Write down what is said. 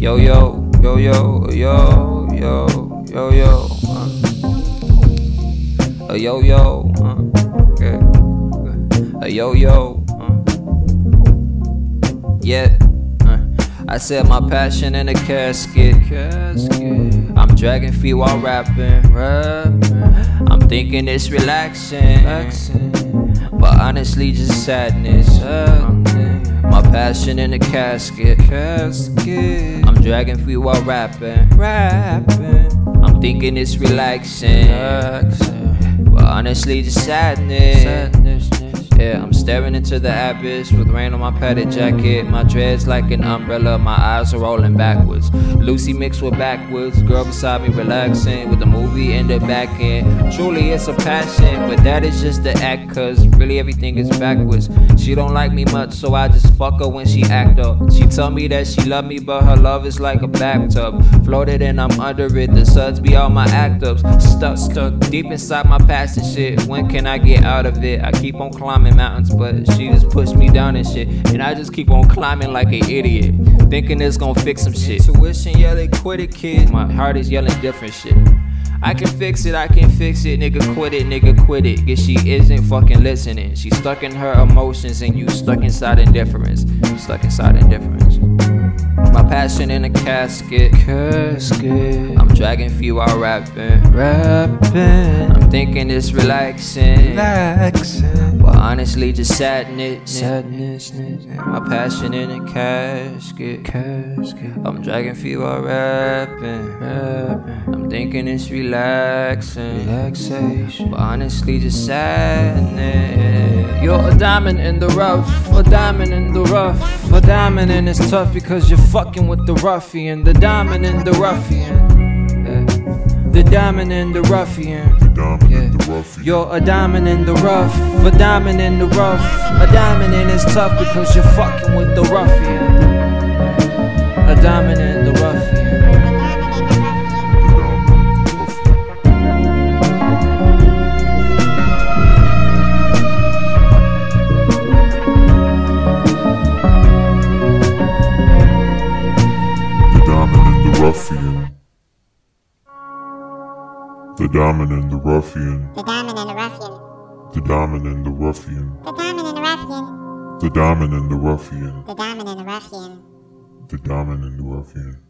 Yo, yo, yo, yo, yo, yo, yo, yo, yo, yo, okay. Yo, yo, yeah. I said my passion in a casket. I'm dragging feet while rapping. I'm thinking it's relaxing, but honestly just sadness. My passion in a casket. I'm dragging feet while rapping. I'm thinking it's relaxing, but honestly just sadness. Yeah, I'm staring into the abyss with rain on my padded jacket. My dreads like an umbrella, my eyes are rolling backwards. Lucy mixed with backwoods, girl beside me relaxing with the movie in the back end. Truly it's a passion, but that is just the act, cause really everything is backwards. She don't like me much, so I just fuck her when she act up. She tell me that she love me, but her love is like a bathtub. Floated and I'm under it, the suds be all my act ups. Stuck deep inside my past and shit. When can I get out of it? I keep on climbing mountains, but she just pushed me down and shit, and I just keep on climbing like an idiot, thinking it's gonna fix some shit. Intuition yelling, quit it, kid. My heart is yelling different shit. I can fix it, nigga quit it. Guess she isn't fucking listening. She's stuck in her emotions, and you stuck inside indifference. My passion in a casket. I'm dragging feet while rapping. I'm thinking it's relaxing. But honestly, just sadness. My passion in a casket. I'm dragging feet while rapping. I'm thinking it's relaxing. But honestly, just sadness. You're a diamond in the rough, a diamond in the rough, a diamond, and it's tough because you're fucking with the ruffian, the diamond and the ruffian, the diamond and the ruffian. You're a diamond in the rough, a diamond in the rough, a diamond, and it's tough because you're fucking with the ruffian, a diamond and the ruffian. The Diamond and the Ruffian. The Diamond and the Ruffian. The Diamond and the Ruffian. The Diamond and the Ruffian. The Diamond and the Ruffian. The Diamond and the Ruffian. The Diamond and the Ruffian.